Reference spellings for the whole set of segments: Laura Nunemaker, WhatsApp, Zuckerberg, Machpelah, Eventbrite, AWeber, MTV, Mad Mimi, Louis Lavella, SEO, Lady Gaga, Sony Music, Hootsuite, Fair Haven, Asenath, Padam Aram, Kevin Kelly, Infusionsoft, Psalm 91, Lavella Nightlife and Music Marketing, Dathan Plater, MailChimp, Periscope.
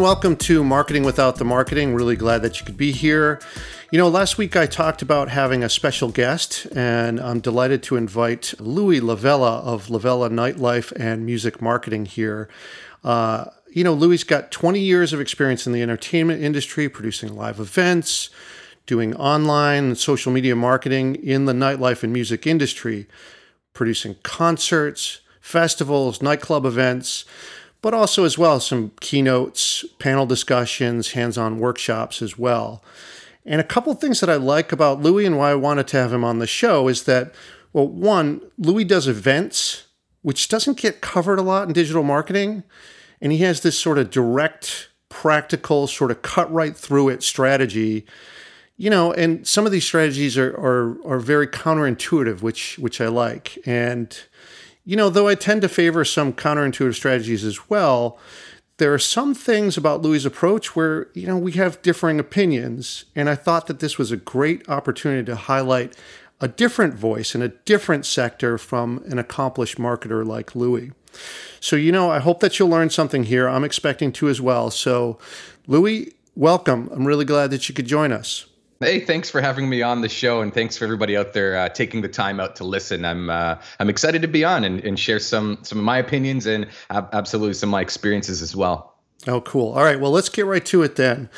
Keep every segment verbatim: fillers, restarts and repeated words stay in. and welcome to Marketing Without the Marketing. Really glad that you could be here. You know, last week I talked about having a special guest, and I'm delighted to invite Louis Lavella of Lavella Nightlife and Music Marketing here. Uh, you know, Louis's got twenty years of experience in the entertainment industry, producing live events, doing online and social media marketing in the nightlife and music industry, producing concerts, festivals, nightclub events, but also as well some keynotes, panel discussions, hands-on workshops as well. And a couple of things that I like about Louis and why I wanted to have him on the show is that, well, one, Louis does events, which doesn't get covered a lot in digital marketing. And he has this sort of direct, practical, sort of cut right through it strategy. You know, and some of these strategies are, are are very counterintuitive, which which I like. And, you know, though I tend to favor some counterintuitive strategies as well, there are some things about Louis' approach where, you know, we have differing opinions. And I thought that this was a great opportunity to highlight a different voice in a different sector from an accomplished marketer like Louis. So, you know, I hope that you'll learn something here. I'm expecting to as well. So, Louis, welcome. I'm really glad that you could join us. Hey, thanks for having me on the show, and thanks for everybody out there uh, taking the time out to listen. I'm uh, I'm excited to be on and, and share some some of my opinions and uh, absolutely some of my experiences as well. Oh, cool. All right. Well, let's get right to it then.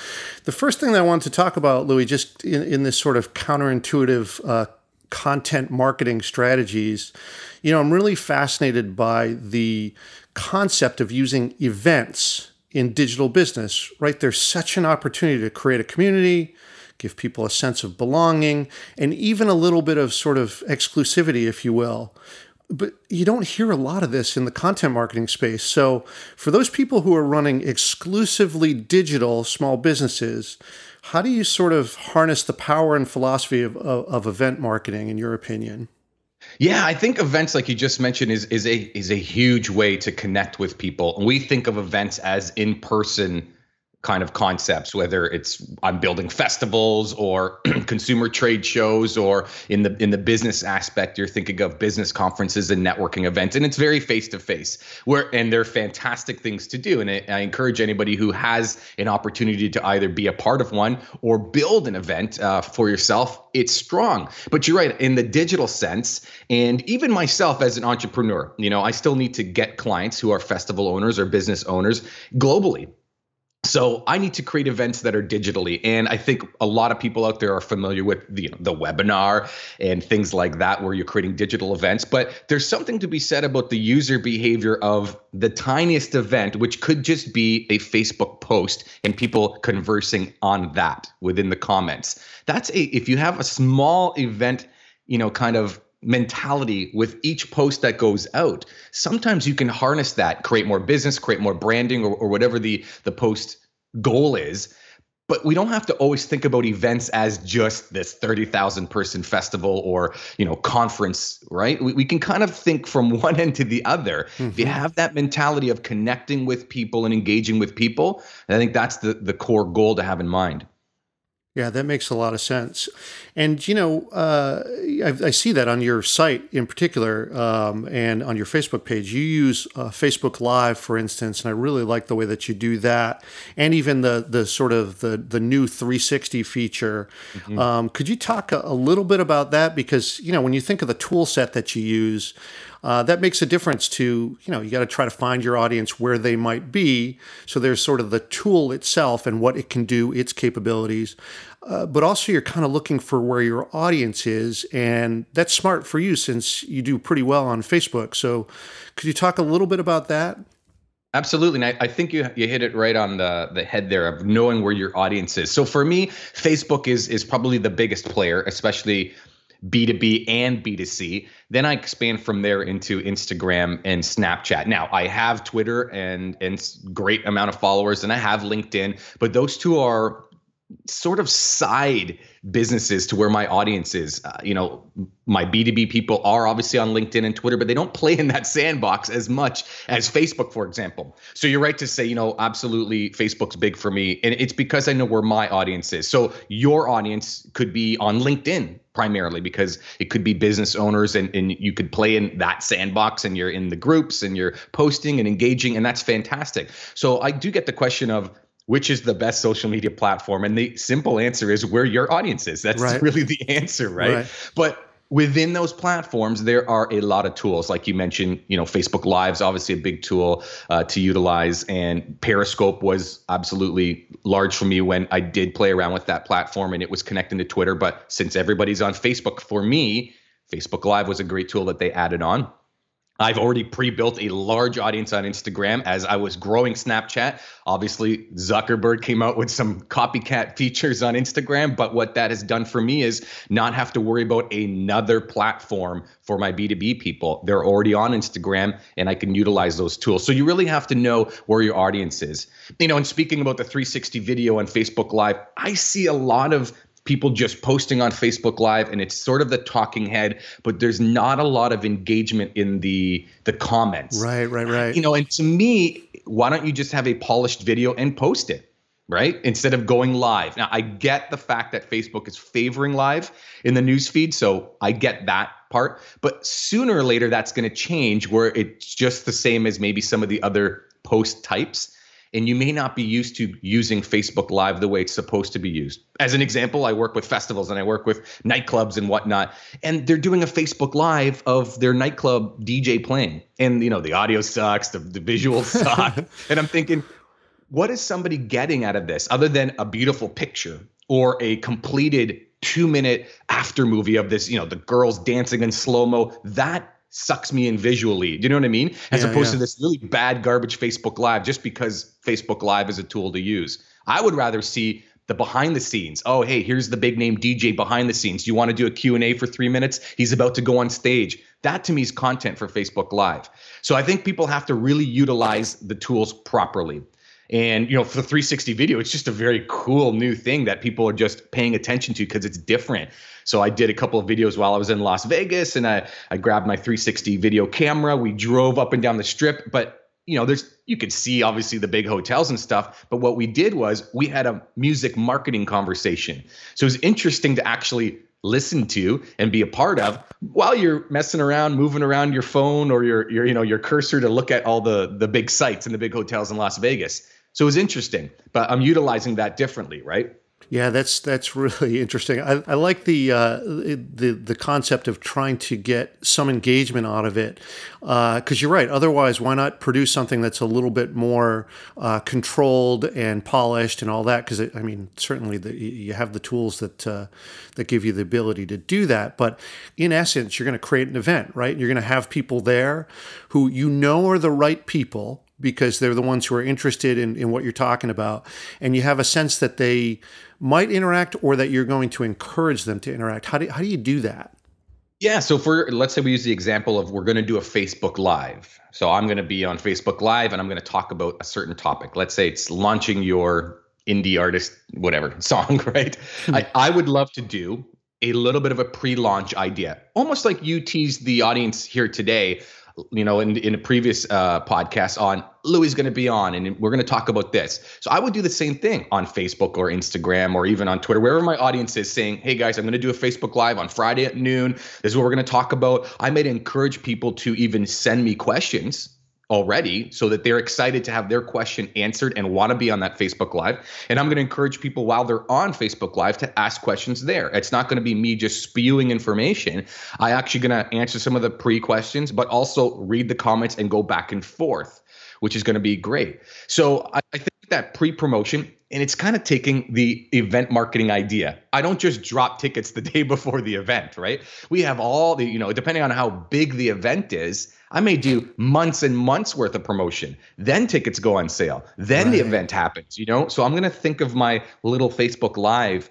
The first thing that I wanted to talk about, Louis, just in, in this sort of counterintuitive uh, content marketing strategies, you know, I'm really fascinated by the concept of using events in digital business, right? There's such an opportunity to create a community, give people a sense of belonging, and even a little bit of sort of exclusivity, if you will. But you don't hear a lot of this in the content marketing space. So for those people who are running exclusively digital small businesses, how do you sort of harness the power and philosophy of, of, of event marketing, in your opinion? Yeah, I think events, like you just mentioned, is is a is a huge way to connect with people. And we think of events as in-person kind of concepts, whether it's I'm building festivals or consumer trade shows, or in the in the business aspect, you're thinking of business conferences and networking events. And it's very face to face where and they're fantastic things to do. And I, I encourage anybody who has an opportunity to either be a part of one or build an event uh, for yourself. It's strong. But you're right, in the digital sense, and even myself as an entrepreneur, you know, I still need to get clients who are festival owners or business owners globally. So I need to create events that are digitally, and I think a lot of people out there are familiar with the, you know, the webinar and things like that where you're creating digital events, but there's something to be said about the user behavior of the tiniest event, which could just be a Facebook post and people conversing on that within the comments. That's a, if you have a small event, you know, kind of mentality with each post that goes out, sometimes you can harness that, create more business, create more branding, or, or whatever the, the post goal is. But we don't have to always think about events as just this thirty thousand person festival or, you know, conference, right? We, we can kind of think from one end to the other. Mm-hmm. If you have that mentality of connecting with people and engaging with people, I think that's the, the core goal to have in mind. Yeah, that makes a lot of sense. And, you know, uh, I, I see that on your site in particular, um, and on your Facebook page. You use uh, Facebook Live, for instance, and I really like the way that you do that, and even the the sort of the, the new three sixty feature. Mm-hmm. Um, could you talk a, a little bit about that? Because, you know, when you think of the tool set that you use, uh, that makes a difference to, you know, you got to try to find your audience where they might be. So there's sort of the tool itself and what it can do, its capabilities. Uh, but also you're kind of looking for where your audience is, and that's smart for you since you do pretty well on Facebook. So could you talk a little bit about that? Absolutely. And I, I think you you hit it right on the, the head there of knowing where your audience is. So for me, Facebook is is probably the biggest player, especially B two B and B two C. Then I expand from there into Instagram and Snapchat. Now I have Twitter and and great amount of followers, and I have LinkedIn, but those two are sort of side businesses to where my audience is. Uh, you know, my B two B people are obviously on LinkedIn and Twitter, but they don't play in that sandbox as much as Facebook, for example. So you're right to say, you know, absolutely Facebook's big for me. And it's because I know where my audience is. So your audience could be on LinkedIn primarily because it could be business owners, and, and you could play in that sandbox, and you're in the groups and you're posting and engaging, and that's fantastic. So I do get the question of, which is the best social media platform? And the simple answer is where your audience is. That's right. really the answer, right? right? But within those platforms, there are a lot of tools. Like you mentioned, you know, Facebook Live's obviously a big tool uh, to utilize. And Periscope was absolutely large for me when I did play around with that platform and it was connecting to Twitter. But since everybody's on Facebook, for me, Facebook Live was a great tool that they added on. I've already pre-built a large audience on Instagram as I was growing Snapchat. Obviously, Zuckerberg came out with some copycat features on Instagram, but what that has done for me is not have to worry about another platform for my B two B people. They're already on Instagram and I can utilize those tools. So you really have to know where your audience is. You know, and speaking about the three sixty video on Facebook Live, I see a lot of people just posting on Facebook Live and it's sort of the talking head, but there's not a lot of engagement in the the comments. Right, right, right. You know, and to me, why don't you just have a polished video and post it, right? Instead of going live. Now, I get the fact that Facebook is favoring live in the newsfeed, so I get that part. But sooner or later, that's going to change where it's just the same as maybe some of the other post types. And you may not be used to using Facebook Live the way it's supposed to be used. As an example, I work with festivals and I work with nightclubs and whatnot, and they're doing a Facebook Live of their nightclub D J playing. And, you know, the audio sucks, the, the visuals suck. And I'm thinking, what is somebody getting out of this other than a beautiful picture or a completed two-minute after movie of this, you know, the girls dancing in slow-mo? That sucks me in visually. Do you know what I mean? As yeah, opposed yeah. to this really bad garbage Facebook Live just because Facebook Live is a tool to use. I would rather see the behind the scenes. Oh, hey, here's the big name D J behind the scenes. You want to do a Q and A for three minutes? He's about to go on stage. That to me is content for Facebook Live. So I think people have to really utilize the tools properly. And, you know, for the three sixty video, it's just a very cool new thing that people are just paying attention to because it's different. So I did a couple of videos while I was in Las Vegas and I, I grabbed my three sixty video camera. We drove up and down the strip. But, you know, there's you could see obviously the big hotels and stuff. But what we did was we had a music marketing conversation. So it was interesting to actually listen to and be a part of while you're messing around, moving around your phone or your, your you know, your cursor to look at all the, the big sites and the big hotels in Las Vegas. So it was interesting, but I'm utilizing that differently, right? Yeah, that's that's really interesting. I, I like the uh, the the concept of trying to get some engagement out of it, because uh, you're right. Otherwise, why not produce something that's a little bit more uh, controlled and polished and all that? Because I mean, certainly the, you have the tools that uh, that give you the ability to do that. But in essence, you're going to create an event, right? You're going to have people there who you know are the right people because they're the ones who are interested in, in what you're talking about, and you have a sense that they might interact or that you're going to encourage them to interact. How do, how do you do that? Yeah. So for, let's say we use the example of we're going to do a Facebook Live. So I'm going to be on Facebook Live and I'm going to talk about a certain topic. Let's say it's launching your indie artist, whatever song, right? I, I would love to do a little bit of a pre-launch idea, almost like you teased the audience here today, you know, in, in a previous uh, podcast on Louis is going to be on and we're going to talk about this. So I would do the same thing on Facebook or Instagram or even on Twitter, wherever my audience is, saying, hey guys, I'm going to do a Facebook Live on Friday at noon. This is what we're going to talk about. I might encourage people to even send me questions already so that they're excited to have their question answered and want to be on that Facebook Live. And I'm going to encourage people while they're on Facebook Live to ask questions there. It's not going to be me just spewing information. I'm actually going to answer some of the pre-questions, but also read the comments and go back and forth, which is going to be great. So I think that pre-promotion, and it's kind of taking the event marketing idea. I don't just drop tickets the day before the event, right? We have all the, you know, depending on how big the event is, I may do months and months worth of promotion. Then tickets go on sale. Then right. the event happens, you know? So I'm going to think of my little Facebook Live,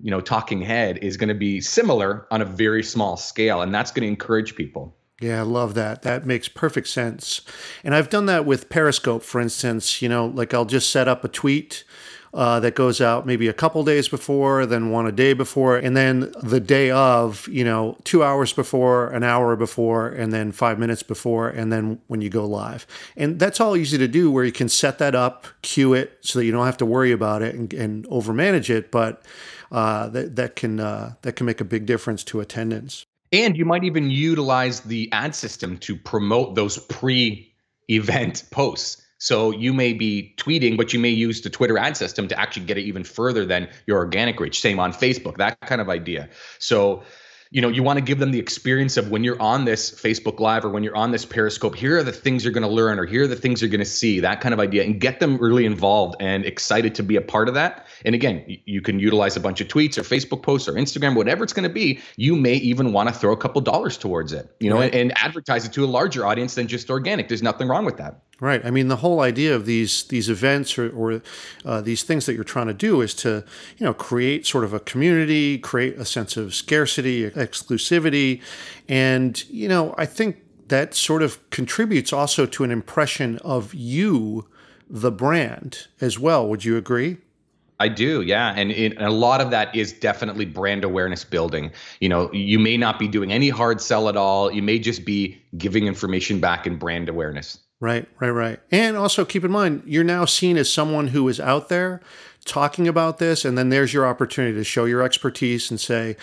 you know, talking head is going to be similar on a very small scale. And that's going to encourage people. Yeah, I love that. That makes perfect sense. And I've done that with Periscope, for instance. You know, like I'll just set up a tweet Uh, that goes out maybe a couple days before, then one a day before, and then the day of, you know, two hours before, an hour before, and then five minutes before, and then when you go live. And that's all easy to do where you can set that up, queue it so that you don't have to worry about it and, and overmanage it. But uh, that, that can uh, that can make a big difference to attendance. And you might even utilize the ad system to promote those pre-event posts. So you may be tweeting, but you may use the Twitter ad system to actually get it even further than your organic reach. Same on Facebook, that kind of idea. So, you know, you want to give them the experience of when you're on this Facebook Live or when you're on this Periscope, here are the things you're going to learn or here are the things you're going to see, that kind of idea, and get them really involved and excited to be a part of that. And again, you can utilize a bunch of tweets or Facebook posts or Instagram, whatever it's going to be. You may even want to throw a couple dollars towards it, you know, right. and, and advertise it to a larger audience than just organic. There's nothing wrong with that. Right. I mean, the whole idea of these these events or, or uh, these things that you're trying to do is to, you know, create sort of a community, create a sense of scarcity, exclusivity. And, you know, I think that sort of contributes also to an impression of you, the brand, as well. Would you agree? I do, yeah. And, it, and a lot of that is definitely brand awareness building. You know, you may not be doing any hard sell at all. You may just be giving information back in brand awareness. Right, right, right. And also keep in mind, you're now seen as someone who is out there talking about this, and then there's your opportunity to show your expertise and say,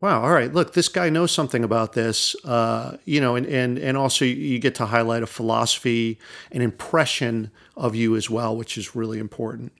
wow, all right, look, this guy knows something about this, uh, you know, and, and, and also you get to highlight a philosophy, an impression of you as well, which is really important.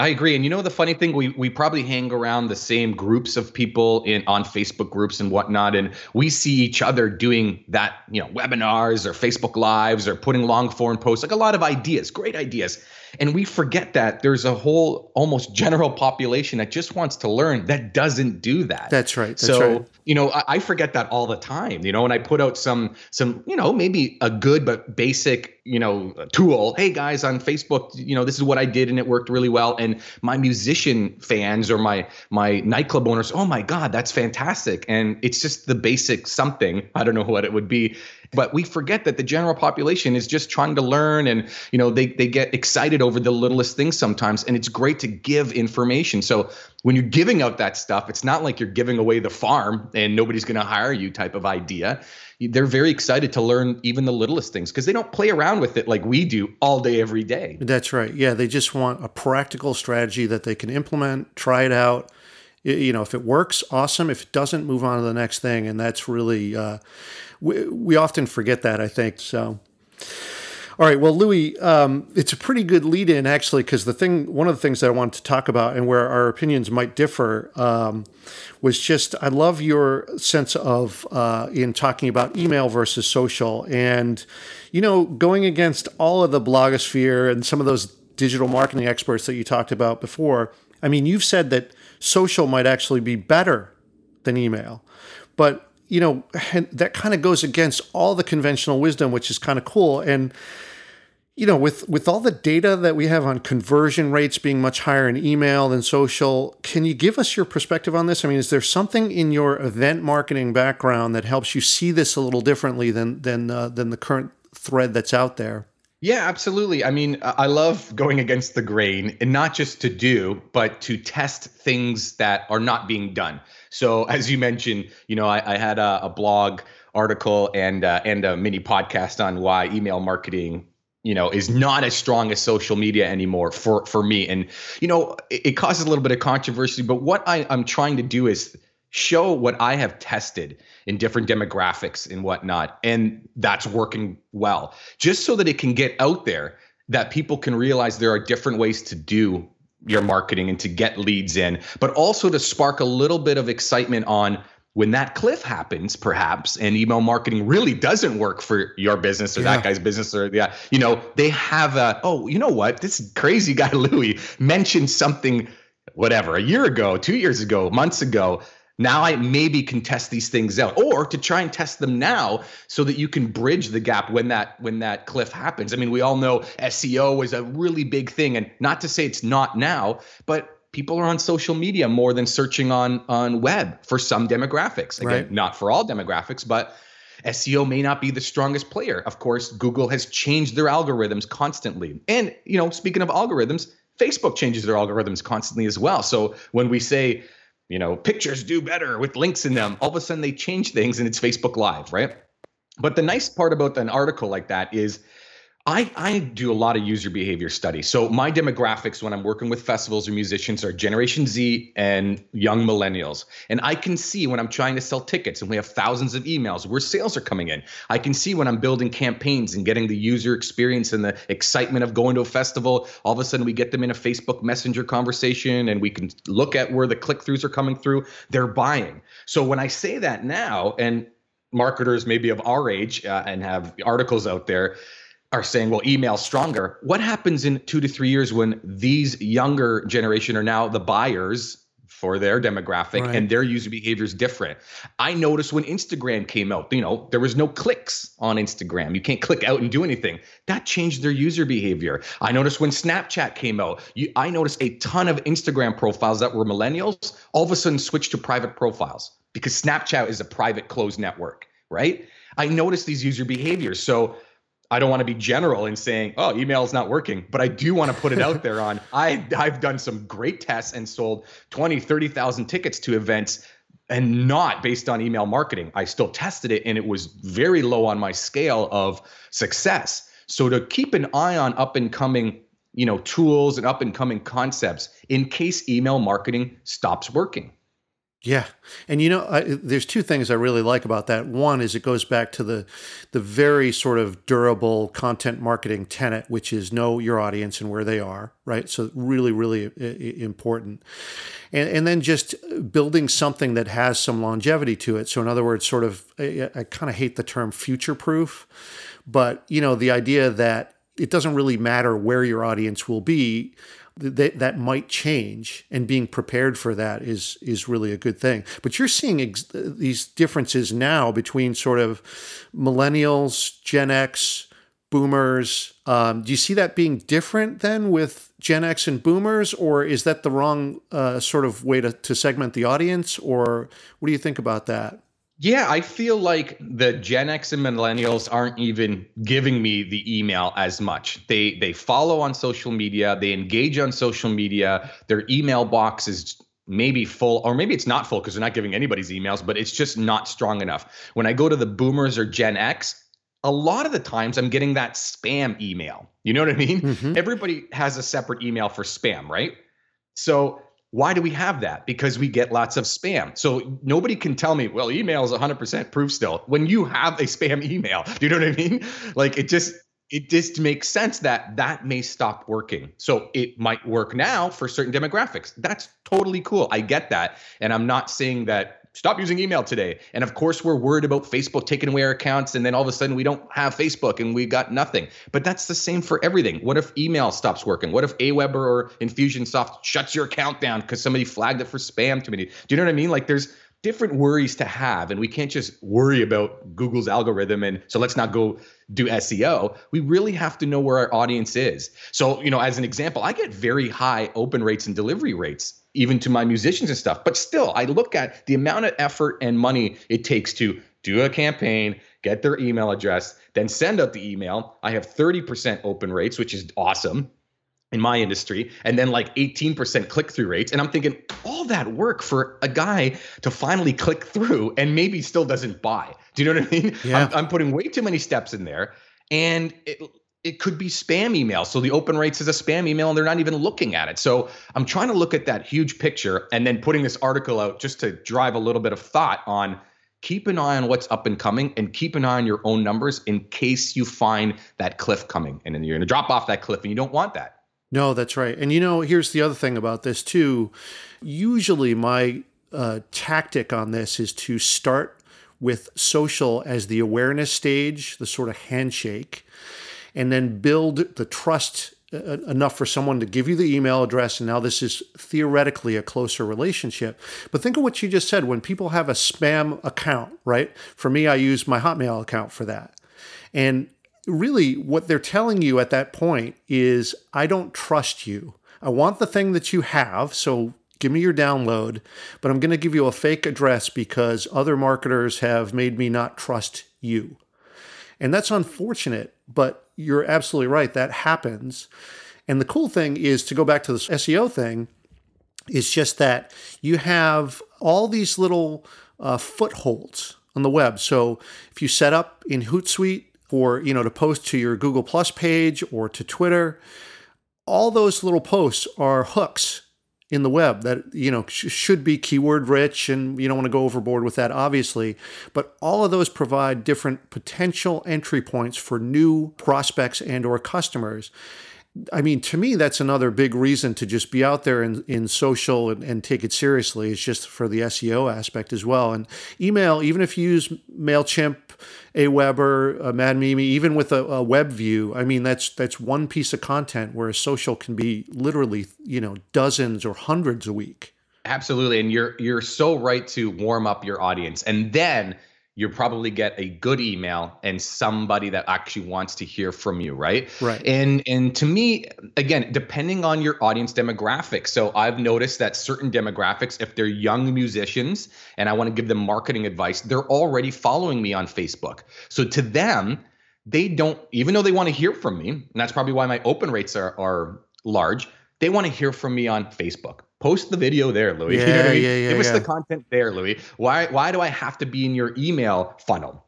I agree. And you know, the funny thing, we we probably hang around the same groups of people in on Facebook groups and whatnot. And we see each other doing that, you know, webinars or Facebook Lives or putting long form posts, like a lot of ideas, great ideas. And we forget that there's a whole almost general population that just wants to learn that doesn't do that. That's right. That's so, right. you know, I, I forget that all the time, you know, and I put out some, some, you know, maybe a good but basic, you know, tool. Hey, guys, on Facebook, you know, this is what I did and it worked really well. And my musician fans or my my nightclub owners, oh, my God, that's fantastic. And it's just the basic something. I don't know what it would be. But we forget that the general population is just trying to learn and, you know, they they get excited over the littlest things sometimes. And it's great to give information. So when you're giving out that stuff, it's not like you're giving away the farm and nobody's going to hire you type of idea. They're very excited to learn even the littlest things because they don't play around with it like we do all day, every day. That's right. Yeah. They just want a practical strategy that they can implement, try it out. You know, if it works, awesome. If it doesn't, move on to the next thing. And that's really, uh, we, we often forget that, I think. So, all right. Well, Louis, um, it's a pretty good lead in actually, because the thing, one of the things that I wanted to talk about and where our opinions might differ um, was just, I love your sense of, uh, in talking about email versus social and, you know, going against all of the blogosphere and some of those digital marketing experts that you talked about before. I mean, you've said that social might actually be better than email, but you know, that kind of goes against all the conventional wisdom, which is kind of cool. And, you know, with, with all the data that we have on conversion rates being much higher in email than social, can you give us your perspective on this? I mean, is there something in your event marketing background that helps you see this a little differently than, than, uh, than the current thread that's out there? Yeah, absolutely. I mean, I love going against the grain and not just to do, but to test things that are not being done. So as you mentioned, you know, I, I had a, a blog article and uh, and a mini podcast on why email marketing, you know, is not as strong as social media anymore for, for me. And, you know, it, it causes a little bit of controversy, but what I, I'm trying to do is show what I have tested in different demographics and whatnot, and that's working well, just so that it can get out there, that people can realize there are different ways to do your marketing and to get leads in, but also to spark a little bit of excitement on when that cliff happens, perhaps, and email marketing really doesn't work for your business or yeah. that guy's business or yeah, you know, they have a, oh, you know what, this crazy guy Louis mentioned something, whatever, a year ago, two years ago, months ago. Now I maybe can test these things out, or to try and test them now so that you can bridge the gap when that when that cliff happens. I mean, we all know S E O was a really big thing, and not to say it's not now, but people are on social media more than searching on on web for some demographics. Again, right. Not for all demographics, but S E O may not be the strongest player. Of course, Google has changed their algorithms constantly. And, you know, speaking of algorithms, Facebook changes their algorithms constantly as well. So when we say, you know, pictures do better with links in them, all of a sudden they change things and it's Facebook Live, right? But the nice part about an article like that is I, I do a lot of user behavior study. So my demographics when I'm working with festivals or musicians are Generation Z and young millennials. And I can see when I'm trying to sell tickets and we have thousands of emails where sales are coming in. I can see when I'm building campaigns and getting the user experience and the excitement of going to a festival. All of a sudden we get them in a Facebook Messenger conversation and we can look at where the click-throughs are coming through. They're buying. So when I say that now, and marketers maybe of our age uh, and have articles out there, are saying, well, email's stronger. What happens in two to three years when these younger generation are now the buyers for their demographic, right, and their user behavior is different? I noticed when Instagram came out, you know, there was no clicks on Instagram. You can't click out and do anything. That changed their user behavior. I noticed when Snapchat came out, you, I noticed a ton of Instagram profiles that were millennials all of a sudden switched to private profiles because Snapchat is a private closed network, right? I noticed these user behaviors. So I don't want to be general in saying, oh, email is not working, but I do want to put it out there on, I, I've done some great tests and sold twenty, thirty thousand tickets to events and not based on email marketing. I still tested it and it was very low on my scale of success. So to keep an eye on up and coming, you know, tools and up and coming concepts in case email marketing stops working. Yeah. And, you know, I, there's two things I really like about that. One is it goes back to the the very sort of durable content marketing tenet, which is know your audience and where they are, right? So really, really important. And, and then just building something that has some longevity to it. So in other words, sort of, I, I kind of hate the term future proof, but, you know, the idea that it doesn't really matter where your audience will be, that that might change, and being prepared for that is is really a good thing. But you're seeing ex- these differences now between sort of millennials, Gen X, boomers. Um, do you see that being different then with Gen X and boomers, or is that the wrong uh, sort of way to, to segment the audience? Or what do you think about that? Yeah, I feel like the Gen X and millennials aren't even giving me the email as much. They they follow on social media, they engage on social media, their email box is maybe full, or maybe it's not full because they're not giving anybody's emails, but it's just not strong enough. When I go to the boomers or Gen X, a lot of the times I'm getting that spam email. You know what I mean? Mm-hmm. Everybody has a separate email for spam, right? So why do we have that? Because we get lots of spam. So nobody can tell me, well, email is one hundred percent proof still when you have a spam email. Do you know what I mean? Like it just it just makes sense that that may stop working. So it might work now for certain demographics. That's totally cool. I get that. And I'm not saying that stop using email today. And of course, we're worried about Facebook taking away our accounts. And then all of a sudden we don't have Facebook and we got nothing. But that's the same for everything. What if email stops working? What if AWeber or Infusionsoft shuts your account down because somebody flagged it for spam too many? Do you know what I mean? Like there's different worries to have. And we can't just worry about Google's algorithm. And so let's not go do S E O. We really have to know where our audience is. So, you know, as an example, I get very high open rates and delivery rates, even to my musicians and stuff. But still, I look at the amount of effort and money it takes to do a campaign, get their email address, then send out the email. I have thirty percent open rates, which is awesome in my industry, and then like eighteen percent click-through rates. And I'm thinking, all that work for a guy to finally click through and maybe still doesn't buy. Do you know what I mean? Yeah. I'm, I'm putting way too many steps in there, and it it could be spam email. So the open rates is a spam email and they're not even looking at it. So I'm trying to look at that huge picture and then putting this article out just to drive a little bit of thought on keep an eye on what's up and coming and keep an eye on your own numbers in case you find that cliff coming and then you're going to drop off that cliff and you don't want that. No, that's right. And, you know, here's the other thing about this, too. Usually my uh, tactic on this is to start with social as the awareness stage, the sort of handshake, and then build the trust enough for someone to give you the email address. And now this is theoretically a closer relationship. But think of what you just said. When people have a spam account, right? For me, I use my Hotmail account for that. And really what they're telling you at that point is, I don't trust you. I want the thing that you have. So give me your download, but I'm going to give you a fake address because other marketers have made me not trust you. And that's unfortunate, but you're absolutely right. That happens. And the cool thing is, to go back to this S E O thing, is just that you have all these little uh, footholds on the web. So if you set up in Hootsuite, for, you know, to post to your Google Plus page or to Twitter. All those little posts are hooks in the web that, you know, sh- should be keyword rich, and you don't want to go overboard with that, obviously. But all of those provide different potential entry points for new prospects and or customers. I mean, to me, that's another big reason to just be out there in, in social and, and take it seriously. It's just for the S E O aspect as well. And email, even if you use MailChimp, AWeber, uh, Mad Mimi, even with a, a web view, I mean, that's that's one piece of content, whereas social can be literally, you know, dozens or hundreds a week. Absolutely. And you're you're so right to warm up your audience. And then you probably get a good email and somebody that actually wants to hear from you, right? Right. And and to me, again, depending on your audience demographic. So I've noticed that certain demographics, if they're young musicians and I want to give them marketing advice, they're already following me on Facebook. So to them, they don't, even though they want to hear from me, and that's probably why my open rates are are large, they want to hear from me on Facebook. Post the video there, Louis. Yeah, you know what I mean? yeah, yeah. Give us yeah. the content there, Louis. Why, why do I have to be in your email funnel?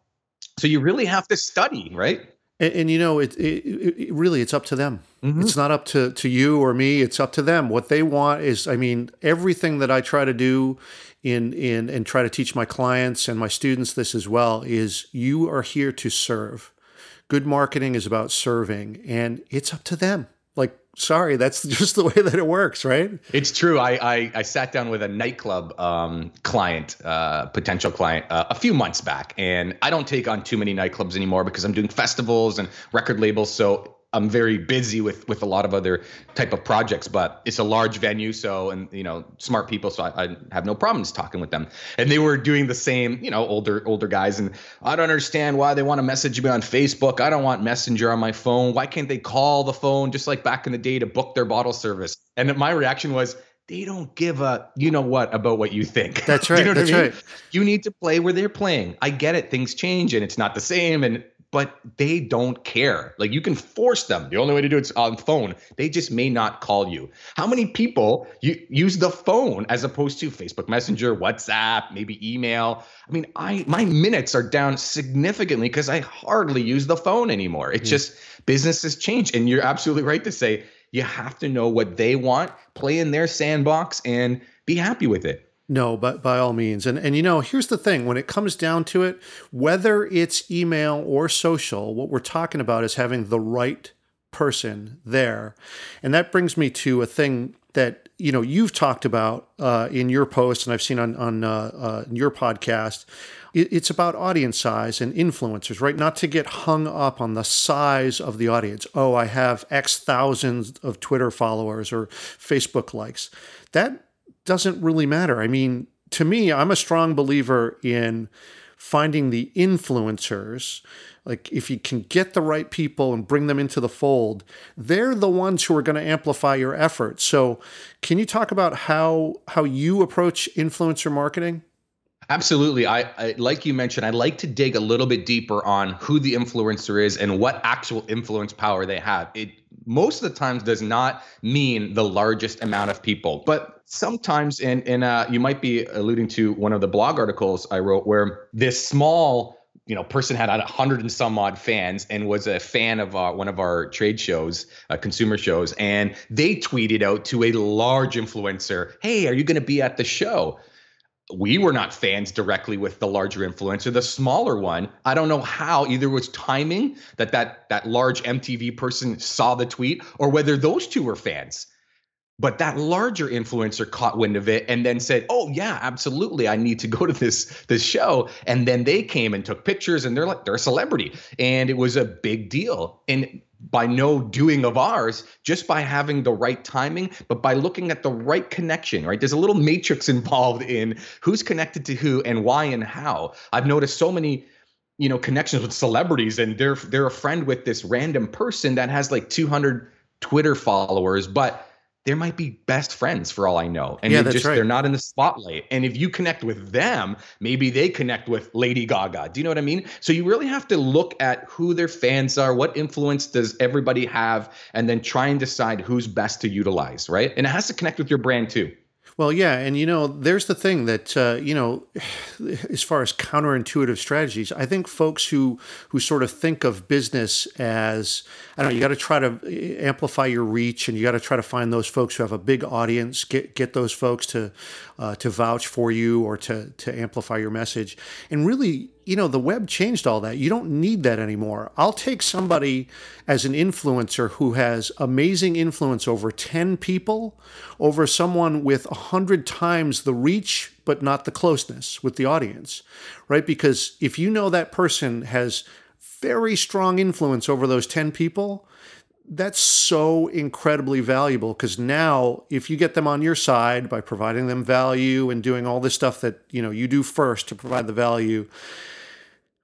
So you really have to study, right? And, and you know, it, it, it really, it's up to them. Mm-hmm. It's not up to, to you or me. It's up to them. What they want is, I mean, everything that I try to do in in and try to teach my clients and my students this as well is you are here to serve. Good marketing is about serving, and it's up to them. Like, sorry, that's just the way that it works, right? It's true. I I, I sat down with a nightclub um, client, uh, potential client, uh, a few months back, and I don't take on too many nightclubs anymore because I'm doing festivals and record labels, so I'm very busy with with a lot of other type of projects. But it's a large venue, so and you know, smart people, so I, I have no problems talking with them. And they were doing the same, you know, older older guys. And I don't understand why they want to message me on Facebook. I don't want Messenger on my phone. Why can't they call the phone just like back in the day to book their bottle service? And my reaction was, they don't give a you know what about what you think. That's right. you know that's I mean? right. You need to play where they're playing. I get it. Things change and it's not the same. And but they don't care. Like, you can force them. The only way to do it's on phone. They just may not call you. How many people you use the phone as opposed to Facebook Messenger, WhatsApp, maybe email? I mean, I my minutes are down significantly because I hardly use the phone anymore. It's mm. just business has changed. And you're absolutely right to say you have to know what they want, play in their sandbox, and be happy with it. No, but by all means. And, and you know, here's the thing. When it comes down to it, whether it's email or social, what we're talking about is having the right person there. And that brings me to a thing that, you know, you've talked about uh, in your post and I've seen on, on uh, uh, your podcast. It, it's about audience size and influencers, right? Not to get hung up on the size of the audience. Oh, I have X thousands of Twitter followers or Facebook likes. That doesn't really matter. I mean, to me, I'm a strong believer in finding the influencers. Like, if you can get the right people and bring them into the fold, they're the ones who are going to amplify your efforts. So can you talk about how how you approach influencer marketing? Absolutely. I, I like you mentioned, I like to dig a little bit deeper on who the influencer is and what actual influence power they have. It most of the times does not mean the largest amount of people, but sometimes in, in uh, you might be alluding to one of the blog articles I wrote where this small, you know, person had a hundred and some odd fans and was a fan of uh, one of our trade shows, uh, consumer shows, and they tweeted out to a large influencer, hey, are you going to be at the show? We were not fans directly with the larger influencer, the smaller one. I don't know how, either was timing that that that large M T V person saw the tweet or whether those two were fans. But that larger influencer caught wind of it and then said, oh, yeah, absolutely. I need to go to this this show. And then they came and took pictures and they're like they're a celebrity. And it was a big deal. And by no doing of ours, just by having the right timing, but by looking at the right connection, right? There's a little matrix involved in who's connected to who and why and how. I've noticed so many, you know, connections with celebrities and they're they're a friend with this random person that has like two hundred Twitter followers, but there might be best friends for all I know. And yeah, that's just, right. They're not in the spotlight. And if you connect with them, maybe they connect with Lady Gaga. Do you know what I mean? So you really have to look at who their fans are, what influence does everybody have, and then try and decide who's best to utilize, right? And it has to connect with your brand too. Well, yeah. And, you know, there's the thing that, uh, you know, as far as counterintuitive strategies, I think folks who who sort of think of business as, I don't know, you got to try to amplify your reach and you got to try to find those folks who have a big audience, get get those folks to uh, to vouch for you or to to amplify your message. And really, you know, the web changed all that. You don't need that anymore. I'll take somebody as an influencer who has amazing influence over ten people over someone with one hundred times the reach, but not the closeness with the audience, right? Because if you know that person has very strong influence over those ten people, that's so incredibly valuable because now if you get them on your side by providing them value and doing all this stuff that, you know, you do first to provide the value,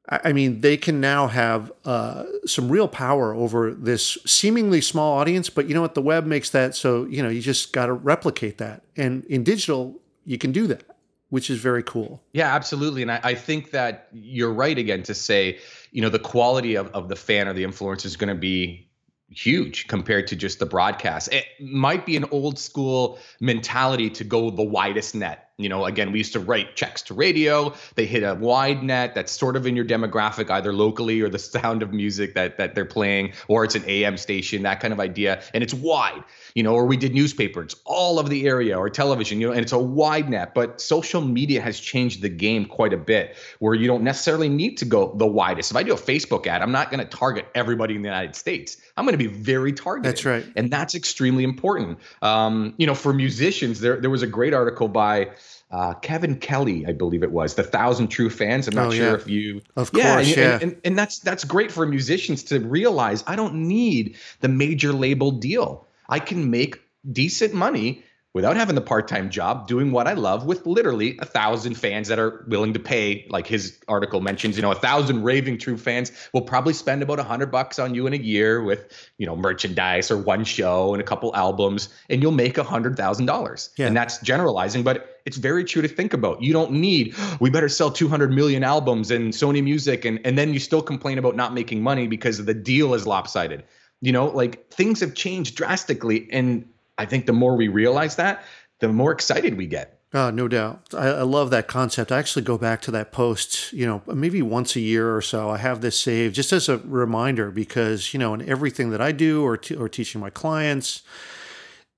I mean, they can now have uh, some real power over this seemingly small audience. But you know what? The web makes that so, you know, you just got to replicate that. And in digital, you can do that, which is very cool. Yeah, absolutely. And I, I think that you're right again to say, you know, the quality of, of the fan or the influencer is going to be huge compared to just the broadcast. It might be an old school mentality to go the widest net. You know, again, we used to write checks to radio. They hit a wide net that's sort of in your demographic, either locally or the sound of music that that they're playing, or it's an A M station, that kind of idea. And it's wide, you know, or we did newspaper. It's all of the area or television, you know, and it's a wide net. But social media has changed the game quite a bit where you don't necessarily need to go the widest. If I do a Facebook ad, I'm not going to target everybody in the United States. I'm going to be very targeted. That's right. And that's extremely important. Um, you know, for musicians, there there was a great article by uh, Kevin Kelly, I believe it was, The Thousand True Fans. I'm not oh, sure yeah. if you... Of yeah, course, and, yeah. And, and, and that's that's great for musicians to realize I don't need the major label deal. I can make decent money without having the part-time job, doing what I love with literally a thousand fans that are willing to pay, like his article mentions, you know, a thousand raving true fans will probably spend about a hundred bucks on you in a year with, you know, merchandise or one show and a couple albums, and you'll make a hundred thousand dollars. Yeah. And that's generalizing, but it's very true to think about. You don't need, we better sell two hundred million albums and Sony Music. And, and then you still complain about not making money because the deal is lopsided. You know, like things have changed drastically, and I think the more we realize that, the more excited we get. Oh, no doubt. I, I love that concept. I actually go back to that post, you know, maybe once a year or so. I have this saved just as a reminder because, you know, in everything that I do or t- or teaching my clients,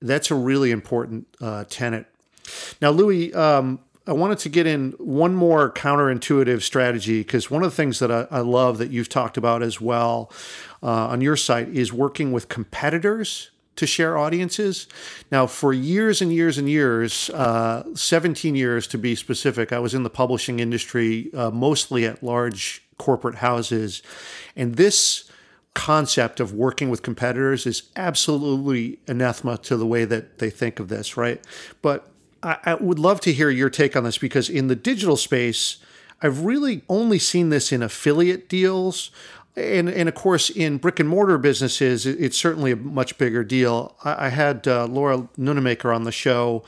that's a really important uh, tenet. Now, Louis, um, I wanted to get in one more counterintuitive strategy because one of the things that I, I love that you've talked about as well uh, on your site is working with competitors to share audiences. Now, for years and years and years, uh, seventeen years to be specific, I was in the publishing industry, uh, mostly at large corporate houses. And this concept of working with competitors is absolutely anathema to the way that they think of this, right? But I, I would love to hear your take on this because in the digital space, I've really only seen this in affiliate deals. And, and of course, in brick and mortar businesses, it's certainly a much bigger deal. I, I had uh, Laura Nunemaker on the show,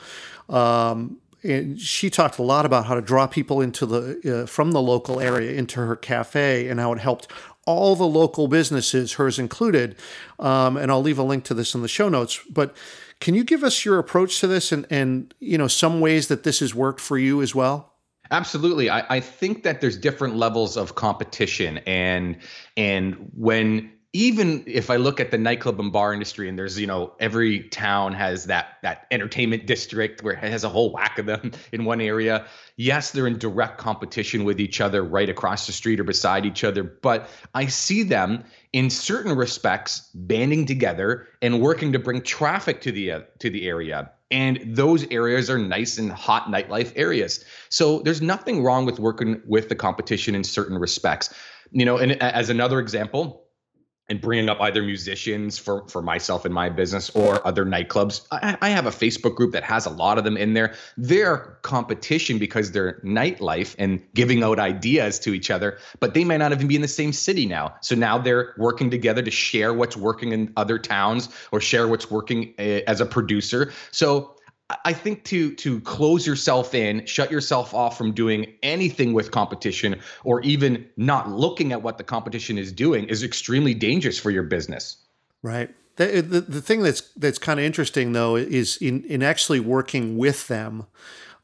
um, and she talked a lot about how to draw people into the uh, from the local area into her cafe and how it helped all the local businesses, hers included. Um, and I'll leave a link to this in the show notes. But can you give us your approach to this and, and you know some ways that this has worked for you as well? Absolutely. I, I think that there's different levels of competition. And and when even if I look at the nightclub and bar industry, and there's, you know, every town has that that entertainment district where it has a whole whack of them in one area. Yes, they're in direct competition with each other right across the street or beside each other. But I see them in certain respects banding together and working to bring traffic to the uh, to the area. And those areas are nice and hot nightlife areas. So there's nothing wrong with working with the competition in certain respects. You know, and as another example, and bringing up either musicians for, for myself and my business or other nightclubs, I, I have a Facebook group that has a lot of them in there. They're competition because they're nightlife and giving out ideas to each other, but they might not even be in the same city now. So now they're working together to share what's working in other towns or share what's working as a producer. So I think to to close yourself in, shut yourself off from doing anything with competition or even not looking at what the competition is doing is extremely dangerous for your business. Right. the, the, the thing that's that's kind of interesting, though, is in, in actually working with them,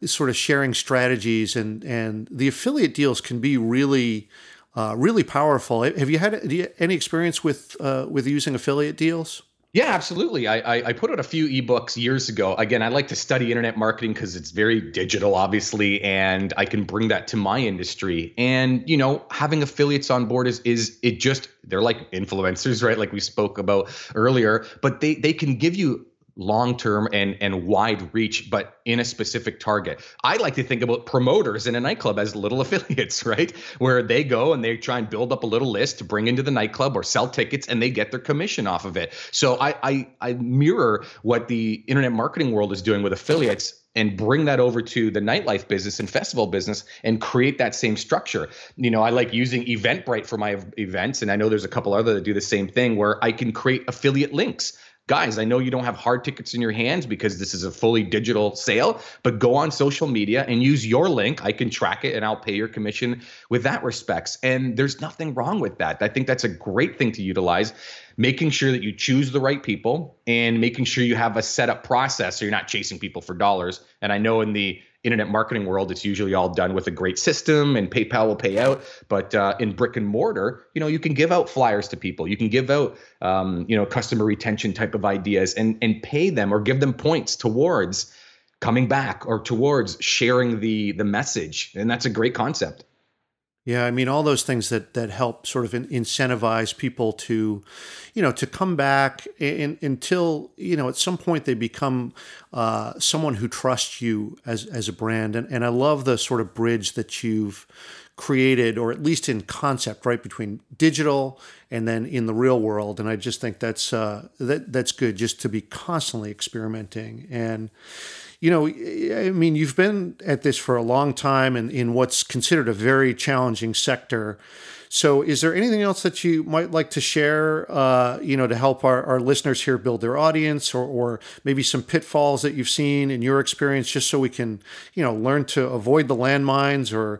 is sort of sharing strategies, and, and the affiliate deals can be really, uh, really powerful. Have you had do you, any experience with uh, with using affiliate deals? Yeah, absolutely. I, I I put out a few ebooks years ago. Again, I like to study internet marketing because it's very digital, obviously, and I can bring that to my industry. And, you know, having affiliates on board is is it just they're like influencers, right? Like we spoke about earlier, but they they can give you long-term and and wide reach, but in a specific target. I like to think about promoters in a nightclub as little affiliates, right? Where they go and they try and build up a little list to bring into the nightclub or sell tickets, and they get their commission off of it. So I I, I mirror what the internet marketing world is doing with affiliates and bring that over to the nightlife business and festival business and create that same structure. You know, I like using Eventbrite for my events, and I know there's a couple other that do the same thing where I can create affiliate links. Guys, I know you don't have hard tickets in your hands because this is a fully digital sale, but go on social media and use your link. I can track it and I'll pay your commission with that respects. And there's nothing wrong with that. I think that's a great thing to utilize, making sure that you choose the right people and making sure you have a setup process so you're not chasing people for dollars. And I know in the internet marketing world, it's usually all done with a great system and PayPal will pay out. But uh, in brick and mortar, you know, you can give out flyers to people. You can give out, um, you know, customer retention type of ideas and and pay them or give them points towards coming back or towards sharing the the message. And that's a great concept. Yeah, I mean, all those things that that help sort of incentivize people to, you know, to come back in, until, you know, at some point they become uh, someone who trusts you as as a brand. And, and I love the sort of bridge that you've created, or at least in concept, right, between digital and then in the real world. And I just think that's uh, that that's good, just to be constantly experimenting. And you know, I mean, you've been at this for a long time and in what's considered a very challenging sector. So is there anything else that you might like to share, uh, you know, to help our, our listeners here build their audience, or, or maybe some pitfalls that you've seen in your experience, just so we can, you know, learn to avoid the landmines, or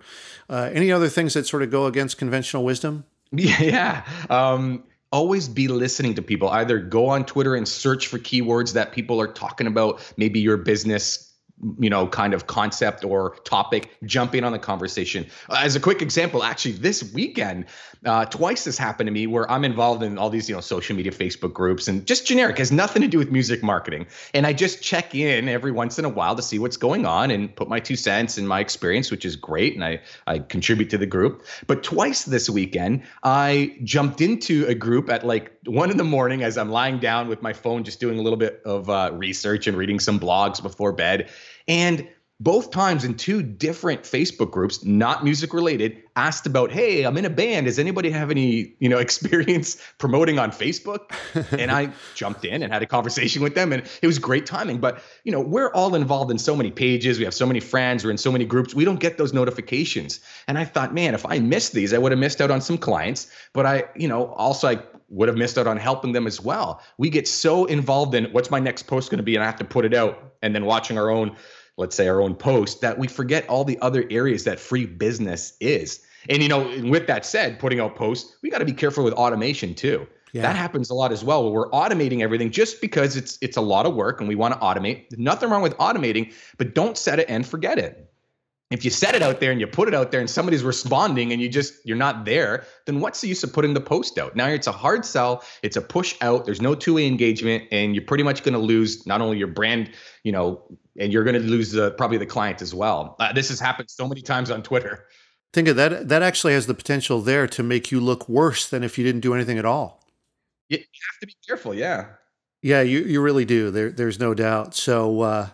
uh, any other things that sort of go against conventional wisdom? Yeah. Um Always be listening to people. Either go on Twitter and search for keywords that people are talking about, maybe your business, you know, kind of concept or topic, jump in on the conversation. As a quick example, actually this weekend, uh, twice this happened to me where I'm involved in all these, you know, social media, Facebook groups, and just generic, has nothing to do with music marketing. And I just check in every once in a while to see what's going on and put my two cents and my experience, which is great. And I, I contribute to the group. But twice this weekend, I jumped into a group at like one in the morning as I'm lying down with my phone, just doing a little bit of uh, research and reading some blogs before bed. And both times in two different Facebook groups, not music related, asked about, hey, I'm in a band. Does anybody have any, you know, experience promoting on Facebook? And I jumped in and had a conversation with them, and it was great timing. But, you know, we're all involved in so many pages. We have so many friends. We're in so many groups. We don't get those notifications. And I thought, man, if I missed these, I would have missed out on some clients. But I, you know, also I would have missed out on helping them as well. We get so involved in what's my next post going to be, and I have to put it out, and then watching our own, let's say our own post, that we forget all the other areas that free business is. And, you know, with that said, putting out posts, we got to be careful with automation too. Yeah. That happens a lot as well, where we're automating everything just because it's it's a lot of work and we want to automate. Nothing wrong with automating, but don't set it and forget it. If you set it out there and you put it out there and somebody's responding and you just, you're not there, then what's the use of putting the post out? Now it's a hard sell. It's a push out. There's no two-way engagement, and you're pretty much going to lose not only your brand, you know, and you're going to lose the, probably the client as well. Uh, this has happened so many times on Twitter. Think of that. That actually has the potential there to make you look worse than if you didn't do anything at all. You have to be careful. Yeah. Yeah, you, you really do. There, there's no doubt. So, uh,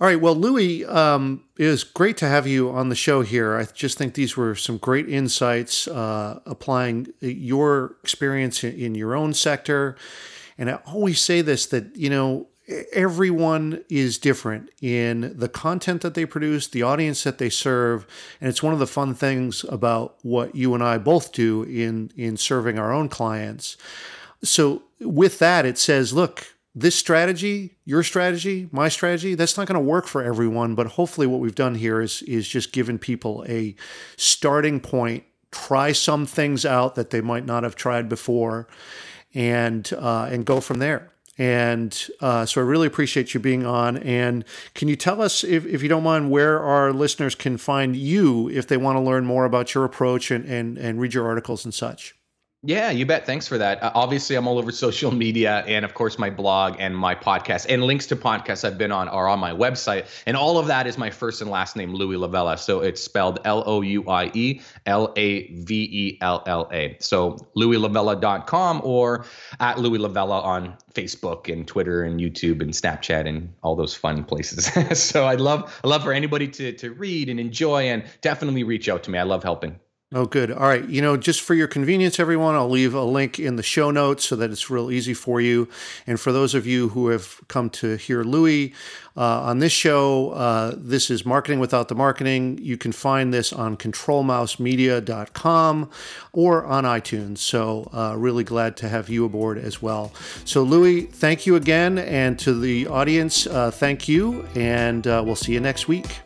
all right. Well, Louis, um, it was great to have you on the show here. I just think these were some great insights, uh, applying your experience in, in your own sector. And I always say this, that, you know, everyone is different in the content that they produce, the audience that they serve. And it's one of the fun things about what you and I both do in, in serving our own clients. So with that, it says, look, this strategy, your strategy, my strategy, that's not going to work for everyone. But hopefully what we've done here is, is just given people a starting point, try some things out that they might not have tried before. and uh, and go from there. And uh, so I really appreciate you being on. And can you tell us, if, if you don't mind, where our listeners can find you if they want to learn more about your approach and, and, and read your articles and such? Yeah, you bet. Thanks for that. Uh, obviously, I'm all over social media and, of course, my blog and my podcast, and links to podcasts I've been on are on my website. And all of that is my first and last name, Louis Lavella. So it's spelled L O U I E L A V E L L A. So louis lavella dot com or at Louis Lavella on Facebook and Twitter and YouTube and Snapchat and all those fun places. So I'd love, I'd love for anybody to to read and enjoy, and definitely reach out to me. I love helping. Oh, good. All right. You know, just for your convenience, everyone, I'll leave a link in the show notes so that it's real easy for you. And for those of you who have come to hear Louis uh, on this show, uh, this is Marketing Without the Marketing. You can find this on control mouse media dot com or on iTunes. So uh, really glad to have you aboard as well. So Louis, thank you again. And to the audience, uh, thank you. And uh, we'll see you next week.